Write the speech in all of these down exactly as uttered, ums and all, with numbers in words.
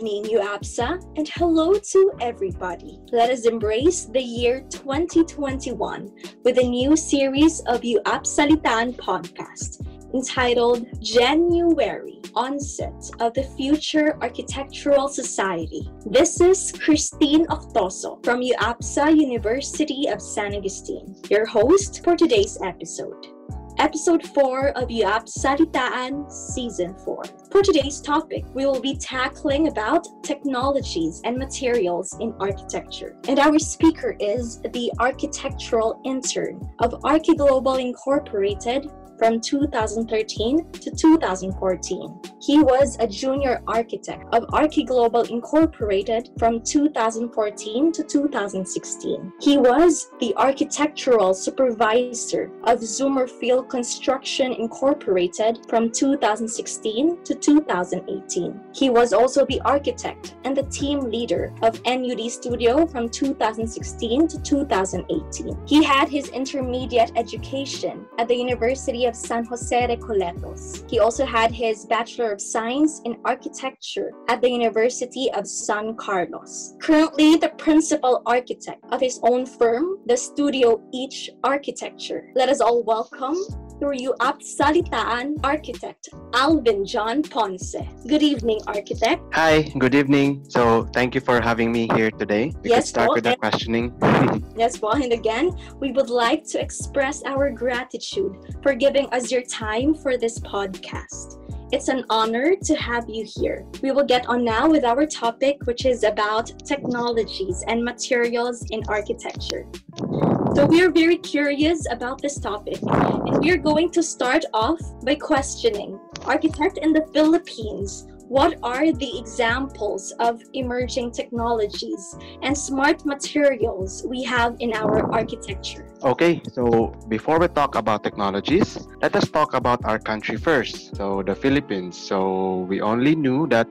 evening, U A P S A, and hello to everybody. Let us embrace the year twenty twenty-one with a new series of U A P Salitaan podcast entitled January, Onset of the Future Architectural Society. This is Christine Octoso from U A P S A, University of San Agustin, your host for today's episode. Episode four of U A P Salitaan Season four. For today's topic, we will be tackling about technologies and materials in architecture. And our speaker is the architectural intern of Archi Global Incorporated from two thousand thirteen to two thousand fourteen. He was a junior architect of Archi Global Incorporated from two thousand fourteen to two thousand sixteen. He was the architectural supervisor of Zoomerfield Construction Incorporated from two thousand sixteen to two thousand eighteen. He was also the architect and the team leader of N U D Studio from two thousand sixteen to two thousand eighteen. He had his intermediate education at the University of San Jose Recoletos. He also had his Bachelor of Science in Architecture at the University of San Carlos. Currently, the principal architect of his own firm, the Studio Each Architecture. Let us all welcome through U A P Salitaan architect Alvin John Ponce. Good evening, architect. Hi, good evening. So thank you for having me here today. We yes, could start well, with the questioning. Yes, well, and again, we would like to express our gratitude for giving us your time for this podcast. It's an honor to have you here. We will get on now with our topic, which is about technologies and materials in architecture. So we are very curious about this topic, and we are going to start off by questioning, architect in the Philippines, what are the examples of emerging technologies and smart materials we have in our architecture? Okay, so before we talk about technologies, let us talk about our country first, so the Philippines. So we only knew that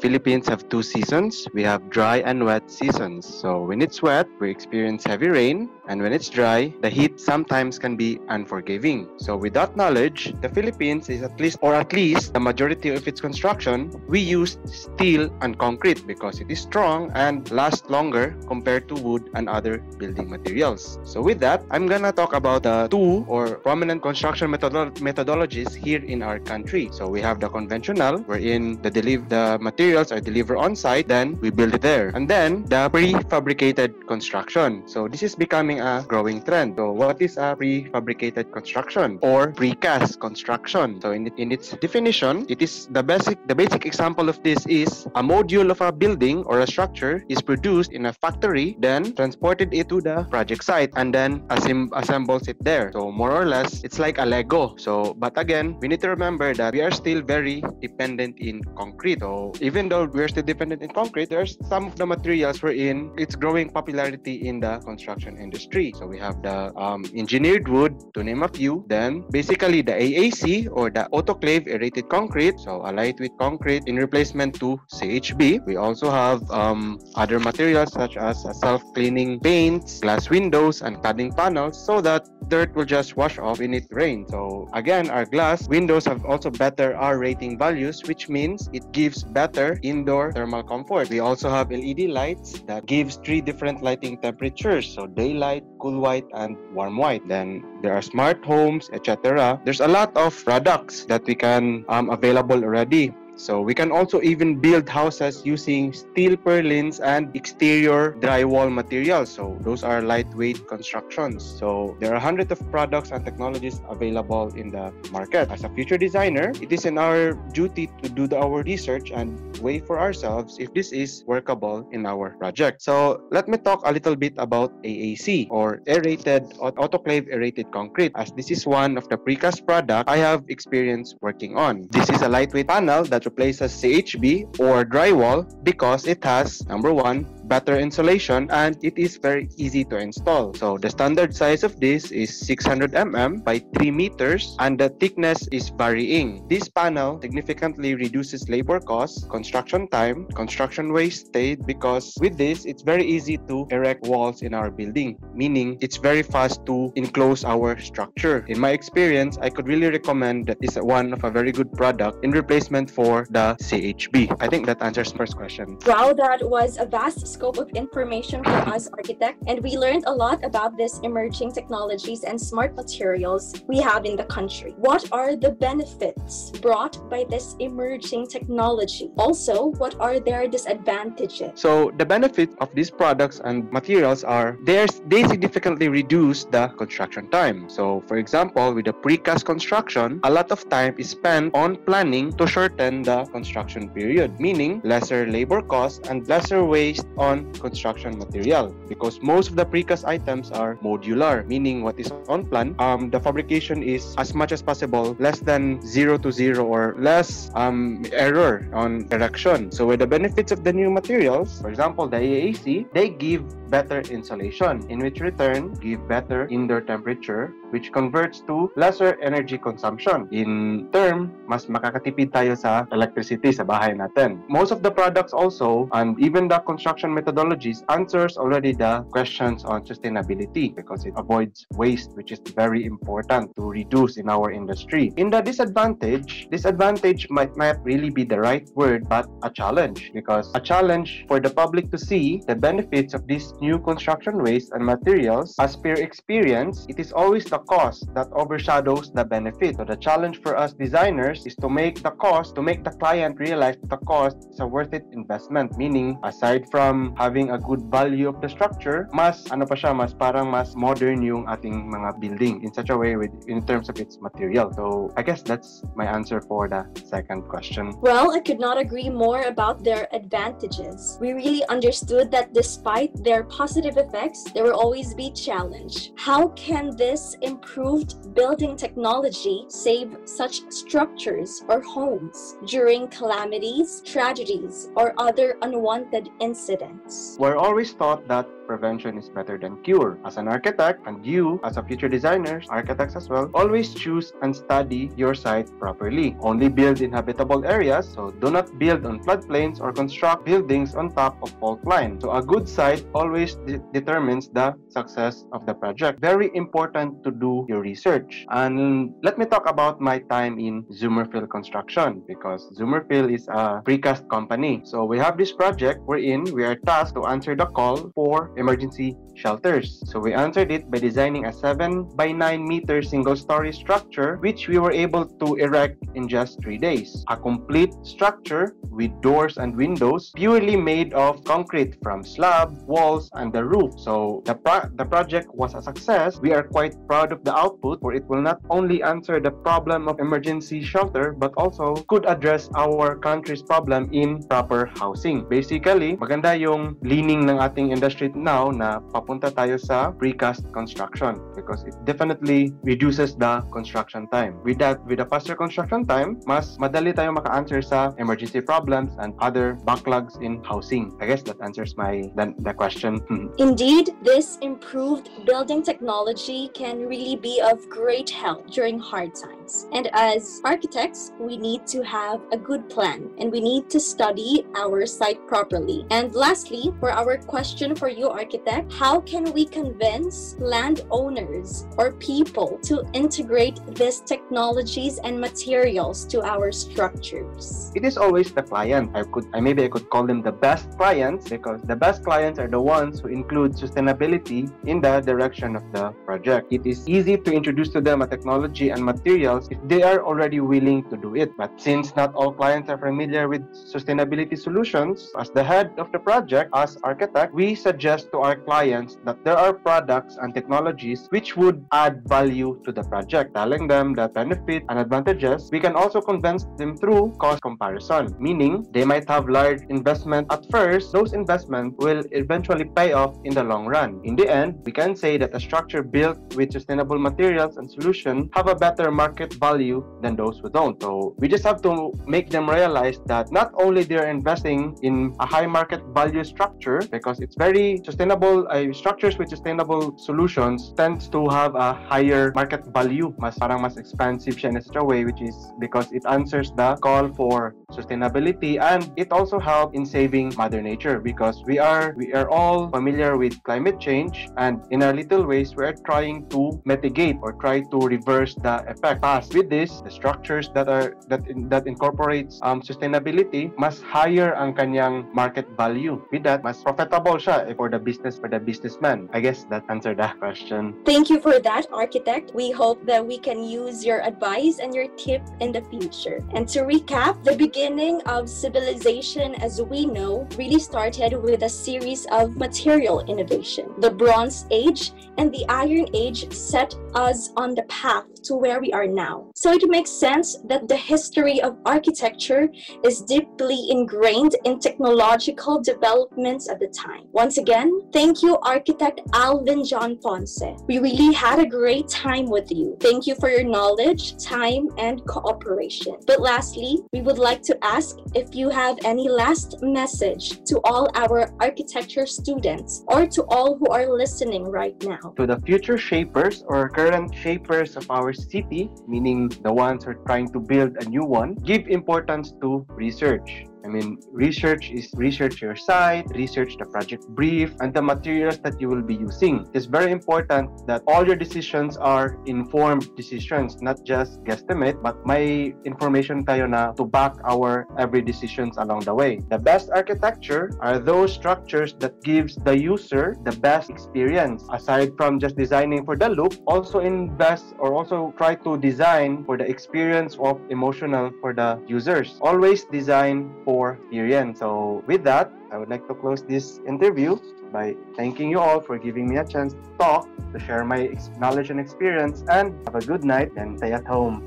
Philippines have two seasons. We have dry and wet seasons. So when it's wet, we experience heavy rain, and when it's dry, the heat sometimes can be unforgiving. So with that knowledge, the Philippines is at least, or at least the majority of its construction, we use steel and concrete because it is strong and lasts longer compared to wood and other building materials. So with that, I'm gonna talk about the two or prominent construction methodolo- methodologies here in our country. So we have the conventional, wherein the, deli- the materials are delivered on site, then we build it there. And then the prefabricated construction. So this is becoming a growing trend. So what is a prefabricated construction or precast construction? So in, in its definition, it is the basic the basic example of this is a module of a building or a structure is produced in a factory, then transported it to the project site, and then assembles it there. So more or less, it's like a Lego. So, but again, we need to remember that we are still very dependent in concrete. So even though we're still dependent in concrete, there's some of the materials wherein it's growing popularity in the construction industry. So we have the um, engineered wood, to name a few. Then basically the A A C or the autoclave aerated concrete. So a lightweight concrete in replacement to C H B. We also have um, other materials such as self-cleaning paints, glass windows, and cladding panels so that dirt will just wash off when it rains. So again, our glass windows have also better R rating values, which means it gives better indoor thermal comfort. We also have L E D lights that gives three different lighting temperatures, so daylight, cool white, and warm white. Then there are smart homes, et cetera. There's a lot of products that we can um, available already. So we can also even build houses using steel purlins and exterior drywall materials. So those are lightweight constructions. So there are hundreds of products and technologies available in the market. As a future designer, it is in our duty to do the, our research and weigh for ourselves if this is workable in our project. So let me talk a little bit about A A C or aerated autoclave aerated concrete, as this is one of the precast products I have experience working on. This is a lightweight panel that replaces C H B or drywall because it has, number one, better insulation, and it is very easy to install. So the standard size of this is six hundred millimeters by three meters, and the thickness is varying. This panel significantly reduces labor costs, construction time, construction wastage, because with this, it's very easy to erect walls in our building, meaning it's very fast to enclose our structure. In my experience, I could really recommend that it's one of a very good product in replacement for the C H B. I think that answers first question. Wow, that was a vast scope of information for us architects, and we learned a lot about this emerging technologies and smart materials we have in the country. What are the benefits brought by this emerging technology? Also, what are their disadvantages? So the benefits of these products and materials are they significantly reduce the construction time. So for example, with the precast construction, a lot of time is spent on planning to shorten the construction period, meaning lesser labor costs and lesser waste on construction material, because most of the precast items are modular, meaning what is on plan, um, the fabrication is as much as possible less than zero to zero or less um, error on erection. So with the benefits of the new materials, for example, the A A C, they give better insulation, in which return give better indoor temperature, which converts to lesser energy consumption. In term, mas makakatipid tayo sa electricity sa bahay natin. Most of the products also, and even the construction methodologies, answers already the questions on sustainability, because it avoids waste, which is very important to reduce in our industry. In the disadvantage, disadvantage might not really be the right word, but a challenge, because a challenge for the public to see the benefits of these new construction waste and materials. As per experience, it is always the cost that overshadows the benefit. So the challenge for us designers is to make the cost, to make the client realize that the cost is a worth it investment. Meaning, aside from having a good value of the structure, mas ano pa siya, mas parang mas modern yung ating mga building in such a way with in terms of its material. So I guess that's my answer for the second question. Well, I could not agree more about their advantages. We really understood that despite their positive effects, there will always be challenge. How can this improved building technology save such structures or homes during calamities, tragedies, or other unwanted incidents? We're always taught that prevention is better than cure. As an architect, and you as a future designers, architects as well, always choose and study your site properly. Only build in habitable areas, so do not build on floodplains or construct buildings on top of fault line. So a good site always de determines the success of the project. Very important to do your research. And let me talk about my time in Zoomerfield Construction, because Zoomerfield is a precast company. So we have this project wherein we are tasked to answer the call for emergency shelters. So we answered it by designing a seven by nine meter single-story structure, which we were able to erect in just three days. A complete structure with doors and windows purely made of concrete from slab, walls, and the roof. So the, pro the project was a success. We are quite proud of the output, for it will not only answer the problem of emergency shelter, but also could address our country's problem in proper housing. Basically, maganda yung leaning ng ating industry now na papunta tayo sa precast construction, because it definitely reduces the construction time. With that, with a faster construction time, mas madali tayo maka-answer sa emergency problems and other backlogs in housing. I guess that answers my the, the question. Indeed, this improved building technology can really be of great help during hard times. And as architects, we need to have a good plan, and we need to study our site properly. And lastly, for our question for you, architect, how can we convince landowners or people to integrate these technologies and materials to our structures? It is always the client. I could, I maybe I could call them the best clients, because the best clients are the ones who include sustainability in the direction of the project. It is easy to introduce to them a technology and materials if they are already willing to do it. But since not all clients are familiar with sustainability solutions, as the head of the project, as architect, we suggest stress to our clients that there are products and technologies which would add value to the project, telling them the benefits and advantages. We can also convince them through cost comparison, meaning they might have large investment at first. Those investments will eventually pay off in the long run. In the end, we can say that a structure built with sustainable materials and solutions have a better market value than those who don't. So we just have to make them realize that not only they're investing in a high market value structure, because it's very sustainable, uh, structures with sustainable solutions tends to have a higher market value, mas parang mas expansive siya in a certain way, which is because it answers the call for sustainability, and it also helps in saving Mother Nature, because we are we are all familiar with climate change, and in our little ways we are trying to mitigate or try to reverse the effect. Plus, with this, the structures that are that in, that incorporates um, sustainability, mas higher ang kanyang market value. With that, mas profitable siya for the business for the businessman. I guess that answered that question. Thank you for that, architect. We hope that we can use your advice and your tip in the future. And to recap, the beginning beginning of civilization as we know really started with a series of material innovation. The Bronze Age and the Iron Age set us on the path to where we are now. So it makes sense that the history of architecture is deeply ingrained in technological developments at the time. Once again, thank you, architect Alvin John Ponce. We really had a great time with you. Thank you for your knowledge, time, and cooperation. But lastly, we would like to to ask if you have any last message to all our architecture students or to all who are listening right now. To the future shapers or current shapers of our city, meaning the ones who are trying to build a new one, give importance to research. I mean, research is research your site, research the project brief, and the materials that you will be using. It's very important that all your decisions are informed decisions, not just guesstimate, but may information tayo na to back our every decisions along the way. The best architecture are those structures that gives the user the best experience. Aside from just designing for the look, also invest or also try to design for the experience of emotional for the users. Always design for Irian. So with that, I would like to close this interview by thanking you all for giving me a chance to talk, to share my knowledge and experience, and have a good night and stay at home.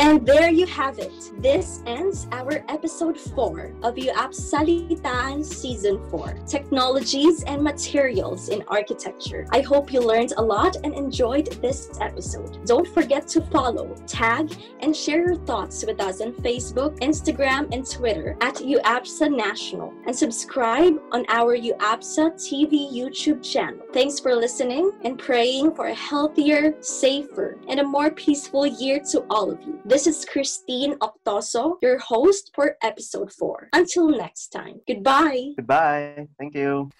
And there you have it. This ends our episode four of U A P Salitaan Season four, Technologies and Materials in Architecture. I hope you learned a lot and enjoyed this episode. Don't forget to follow, tag, and share your thoughts with us on Facebook, Instagram, and Twitter at U A P S A National, and subscribe on our U A P S A T V YouTube channel. Thanks for listening and praying for a healthier, safer, and a more peaceful year to all of you. This is Christine Octoso, your host for episode four. Until next time. Goodbye. Goodbye. Thank you.